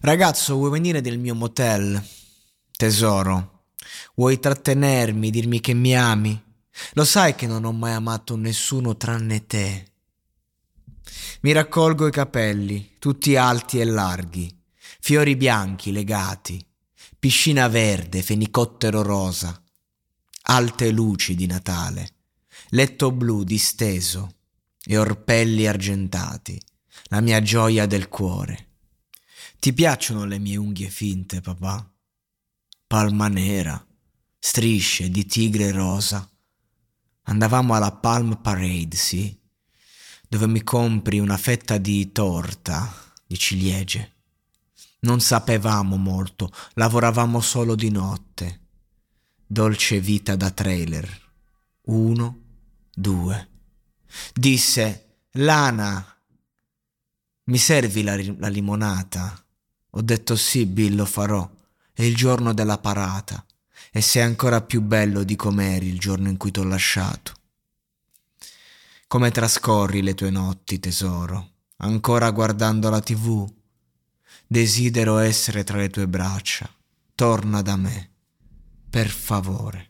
Ragazzo, vuoi venire nel mio motel, tesoro? Vuoi trattenermi, dirmi che mi ami? Lo sai che non ho mai amato nessuno tranne te. Mi raccolgo i capelli, tutti alti e larghi, fiori bianchi legati, piscina verde, fenicottero rosa, alte luci di Natale, letto blu disteso e orpelli argentati, la mia gioia del cuore. Ti piacciono le mie unghie finte, papà? Palma nera, strisce di tigre rosa. Andavamo alla Palm Parade, sì? Dove mi compri una fetta di torta di ciliegie. Non sapevamo molto, lavoravamo solo di notte. Dolce vita da trailer. 1, 2. Disse: Lana, mi servi la limonata? Ho detto sì, Bill, lo farò. È il giorno della parata e sei ancora più bello di com'eri il giorno in cui t'ho lasciato. Come trascorri le tue notti, tesoro? Ancora guardando la TV? Desidero essere tra le tue braccia. Torna da me, per favore.